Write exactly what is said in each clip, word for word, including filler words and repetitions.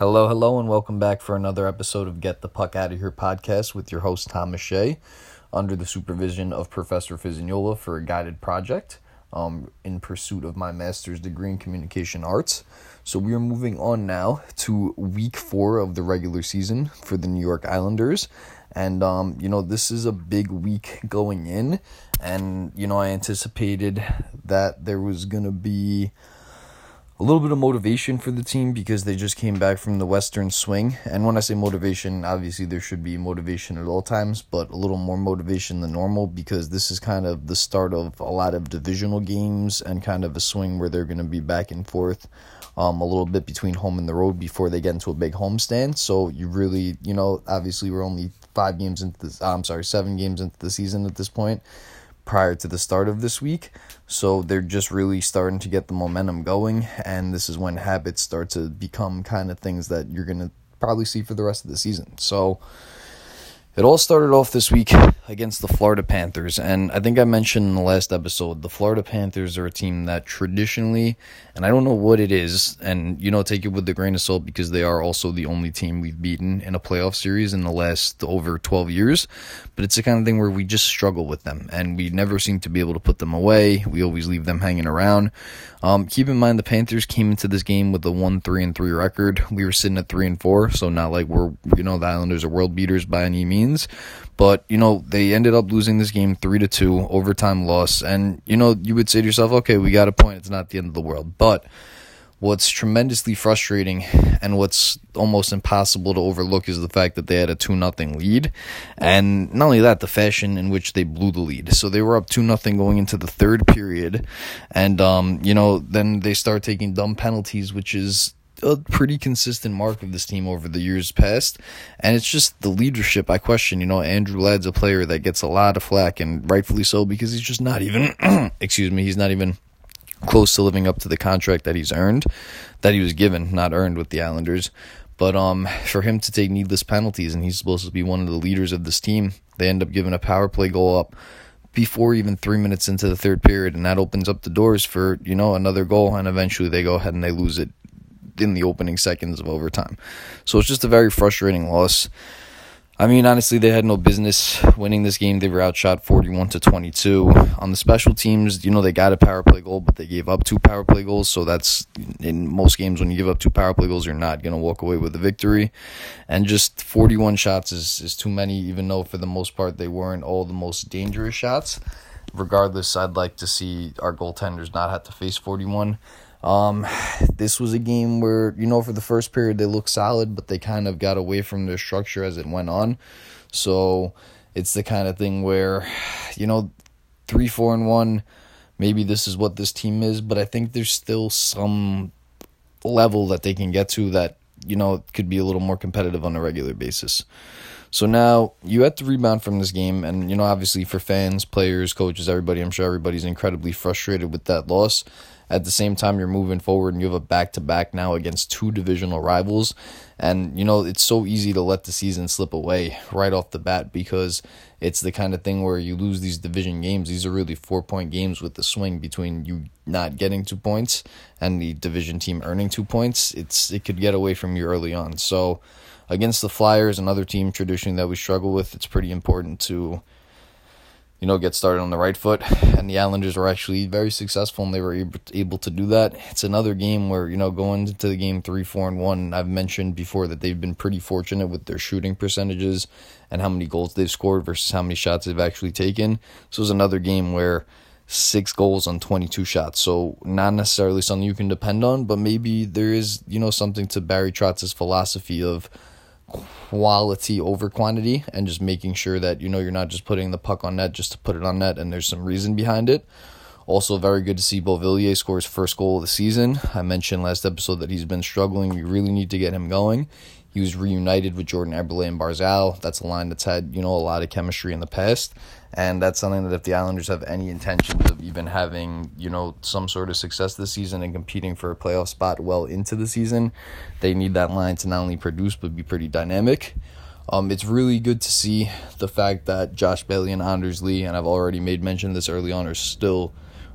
Hello, hello, and welcome back for another episode of Get the Puck Out of Here podcast with your host, Thomas Shea, under the supervision of Professor Fizzinola for a guided project um, in pursuit of my master's degree in communication arts. So we are moving on now to week four of the regular season for the New York Islanders. And, um, you know, this is a big week going in. And, you know, I anticipated that there was going to be a little bit of motivation for the team because they just came back from the Western swing. And when I say motivation, obviously there should be motivation at all times, but a little more motivation than normal because this is kind of the start of a lot of divisional games and kind of a swing where they're going to be back and forth um, a little bit between home and the road before they get into a big homestand. So you really, you know, obviously we're only five games into this, I'm sorry, seven games into the season at this point, prior to the start of this week. So they're just really starting to get the momentum going, and this is when habits start to become kind of things that you're going to probably see for the rest of the season. So it all started off this week against the Florida Panthers, and I think I mentioned in the last episode, the Florida Panthers are a team that traditionally, and I don't know what it is, and you know, take it with a grain of salt because they are also the only team we've beaten in a playoff series in the last over twelve years, but it's the kind of thing where we just struggle with them, and we never seem to be able to put them away. We always leave them hanging around. Um, keep in mind, the Panthers came into this game with a one three and three record. We were sitting at three and four, so not like we're, you know, the Islanders are world beaters by any means, but, you know, they ended up losing this game three to two, overtime loss, and, you know, you would say to yourself, okay, we got a point, it's not the end of the world, but what's tremendously frustrating and what's almost impossible to overlook is the fact that they had a two nothing lead. And not only that, the fashion in which they blew the lead. So they were up two nothing going into the third period. And, um, you know, then they start taking dumb penalties, which is a pretty consistent mark of this team over the years past, and it's just the leadership I question. You know, Andrew Ladd's a player that gets a lot of flack, and rightfully so, because he's just not even, excuse me, he's not even close to living up to the contract that he's earned, that he was given, not earned with the Islanders. But um, for him to take needless penalties, and he's supposed to be one of the leaders of this team, they end up giving a power play goal up before even three minutes into the third period, and that opens up the doors for, you know, another goal, and eventually they go ahead and they lose it in the opening seconds of overtime. So it's just a very frustrating loss. I mean, honestly, they had no business winning this game. They were outshot forty-one to twenty-two. On the special teams, you know, they got a power play goal, but they gave up two power play goals. So that's, in most games, when you give up two power play goals, you're not going to walk away with a victory. And just forty-one shots is, is too many, even though for the most part they weren't all the most dangerous shots. Regardless, I'd like to see our goaltenders not have to face forty-one. Um, this was a game where, you know, for the first period they looked solid, but they kind of got away from their structure as it went on. So it's the kind of thing where, you know, three, four, and one, maybe this is what this team is, but I think there's still some level that they can get to that, you know, could be a little more competitive on a regular basis. So now you have to rebound from this game, and, you know, obviously for fans, players, coaches, everybody, I'm sure everybody's incredibly frustrated with that loss. At the same time, you're moving forward, and you have a back-to-back now against two divisional rivals. And, you know, it's so easy to let the season slip away right off the bat because it's the kind of thing where you lose these division games. These are really four-point games with the swing between you not getting two points and the division team earning two points. It's it could get away from you early on. So against the Flyers, another team traditionally that we struggle with, it's pretty important to, you know, get started on the right foot, and the Islanders were actually very successful, and they were able to do that. It's another game where, you know, going into the game three, four, and one, I've mentioned before that they've been pretty fortunate with their shooting percentages and how many goals they've scored versus how many shots they've actually taken. This was another game where six goals on twenty-two shots, so not necessarily something you can depend on, but maybe there is, you know, something to Barry Trotz's philosophy of quality over quantity, and just making sure that, you know, you're not just putting the puck on net just to put it on net, and there's some reason behind it. Also, very good to see Beauvillier score his first goal of the season. I mentioned last episode that he's been struggling. We really need to get him going. He was reunited with Jordan Eberle and Barzal. That's a line that's had, you know, a lot of chemistry in the past, and that's something that if the Islanders have any intentions of even having, you know, some sort of success this season and competing for a playoff spot well into the season, they need that line to not only produce but be pretty dynamic. Um, it's really good to see the fact that Josh Bailey and Anders Lee, and I've already made mention of this early on, are still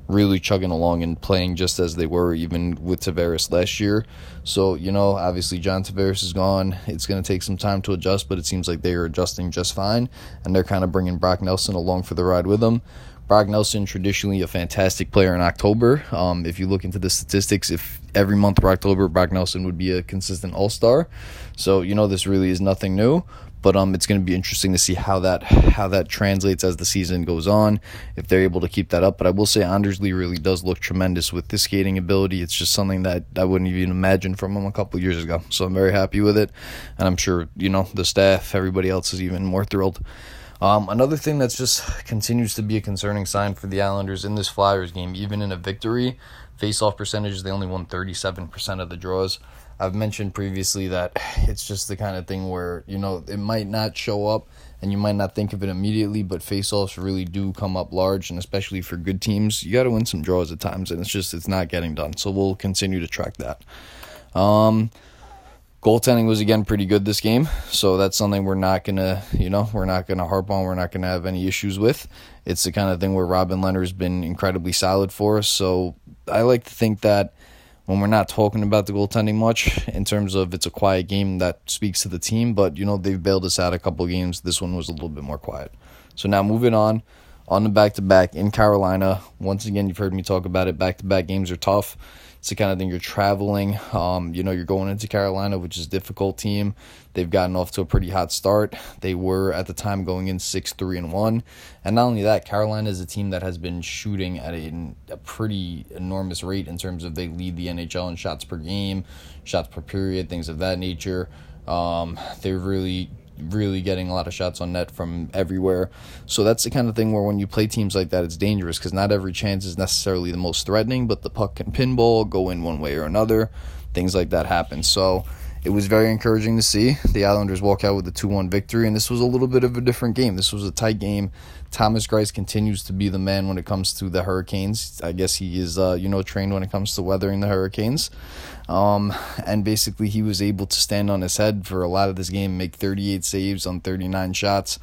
really chugging along and playing just as they were even with Tavares last year. So, you know, obviously John Tavares is gone. It's going to take some time to adjust, but it seems like they are adjusting just fine, and they're kind of bringing Brock Nelson along for the ride with them. Brock Nelson, traditionally a fantastic player in October. Um, if you look into the statistics, if every month for October, Brock Nelson would be a consistent all-star. So, you know, this really is nothing new. But um, it's going to be interesting to see how that how that translates as the season goes on, if they're able to keep that up. But I will say Anders Lee really does look tremendous with his skating ability. It's just something that I wouldn't even imagine from him a couple years ago. So I'm very happy with it. And I'm sure, you know, the staff, everybody else is even more thrilled. Um, another thing that's just continues to be a concerning sign for the Islanders in this Flyers game, even in a victory, face-off percentage, they only won thirty-seven percent of the draws. I've mentioned previously that it's just the kind of thing where, you know, it might not show up and you might not think of it immediately, but face-offs really do come up large, and especially for good teams, you got to win some draws at times, and it's just it's not getting done. So we'll continue to track that. Um, goaltending was, again, pretty good this game, so that's something we're not going to, you know, we're not going to harp on, we're not going to have any issues with. It's the kind of thing where Robin Lehner has been incredibly solid for us, so I like to think that when we're not talking about the goaltending much, in terms of it's a quiet game, that speaks to the team. But, you know, they've bailed us out a couple of games. This one was a little bit more quiet. So now moving on, on the back-to-back in Carolina. Once again, you've heard me talk about it. Back-to-back games are tough. It's the kind of thing you're traveling. Um, you know, you're going into Carolina, which is a difficult team. They've gotten off to a pretty hot start. They were, at the time, going in six three and one. And not only that, Carolina is a team that has been shooting at a, a pretty enormous rate in terms of they lead the N H L in shots per game, shots per period, things of that nature. Um, they're really... really getting a lot of shots on net from everywhere. So that's the kind of thing where when you play teams like that, it's dangerous because not every chance is necessarily the most threatening, but the puck can pinball, go in one way or another. Things like that happen. So it was very encouraging to see. The Islanders walk out with a two one victory, and this was a little bit of a different game. This was a tight game. Thomas Greiss continues to be the man when it comes to the Hurricanes. I guess he is, uh, you know, trained when it comes to weathering the Hurricanes. Um, and basically he was able to stand on his head for a lot of this game, make thirty-eight saves on thirty-nine shots,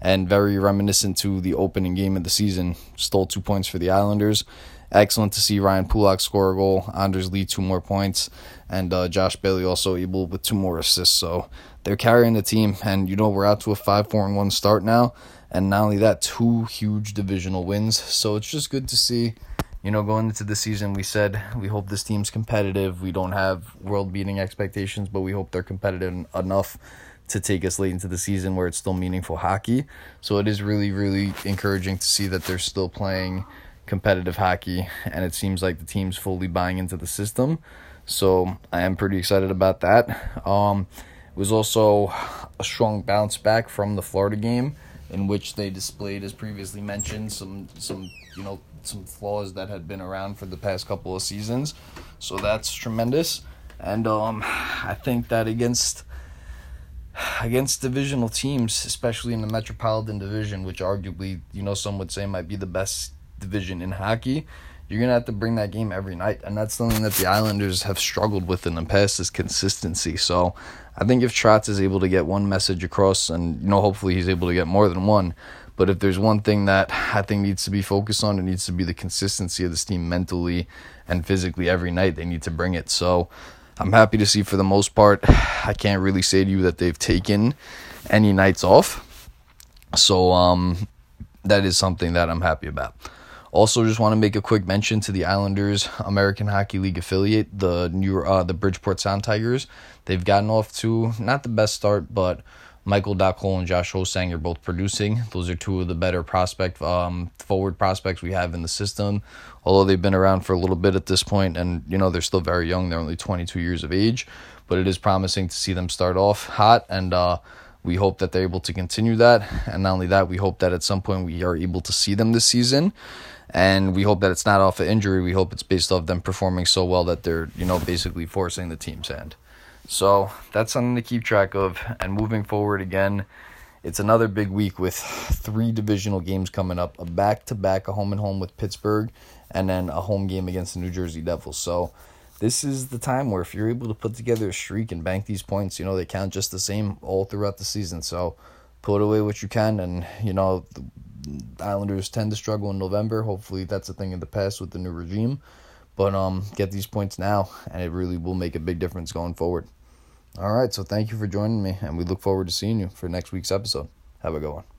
and very reminiscent to the opening game of the season. Stole two points for the Islanders. Excellent to see Ryan Pulock score a goal, Anders Lee two more points, and uh, Josh Bailey also able with two more assists. So they're carrying the team, and you know we're out to a five four and one start now, and not only that, two huge divisional wins. So it's just good to see. You know, going into the season, we said we hope this team's competitive. We don't have world-beating expectations, but we hope they're competitive enough to take us late into the season where it's still meaningful hockey. So it is really, really encouraging to see that they're still playing competitive hockey, and it seems like the team's fully buying into the system. So I am pretty excited about that. Um, it was also a strong bounce back from the Florida game, in which they displayed, as previously mentioned, some some you know some flaws that had been around for the past couple of seasons. So that's tremendous. And um, I think that against against divisional teams, especially in the Metropolitan Division, which arguably, you know, some would say might be the best division in hockey, you're going to have to bring that game every night, and that's something that the Islanders have struggled with in the past is consistency. So I think if Trotz is able to get one message across, and you know hopefully he's able to get more than one, but if there's one thing that I think needs to be focused on, it needs to be the consistency of this team mentally and physically every night. They need to bring it. So I'm happy to see for the most part, I can't really say to you that they've taken any nights off. So um, that is something that I'm happy about. Also, just want to make a quick mention to the Islanders American Hockey League affiliate, the new uh, the Bridgeport Sound Tigers. They've gotten off to not the best start, but Michael Dal Colle and Josh Hosang are both producing. Those are two of the better prospect um, forward prospects we have in the system. Although they've been around for a little bit at this point, and you know they're still very young. They're only twenty-two years of age, but it is promising to see them start off hot, and uh, we hope that they're able to continue that. And not only that, we hope that at some point we are able to see them this season. And we hope that it's not off an injury. We hope it's based off them performing so well that they're, you know, basically forcing the team's hand. So that's something to keep track of. And moving forward again, it's another big week with three divisional games coming up. A back-to-back, a home-and-home with Pittsburgh, and then a home game against the New Jersey Devils. So this is the time where if you're able to put together a streak and bank these points, you know, they count just the same all throughout the season. So put away what you can, and, you know, the, Islanders tend to struggle in November. Hopefully that's a thing in the past with the new regime. But um, get these points now, and it really will make a big difference going forward. All right, so thank you for joining me, and we look forward to seeing you for next week's episode. Have a good one.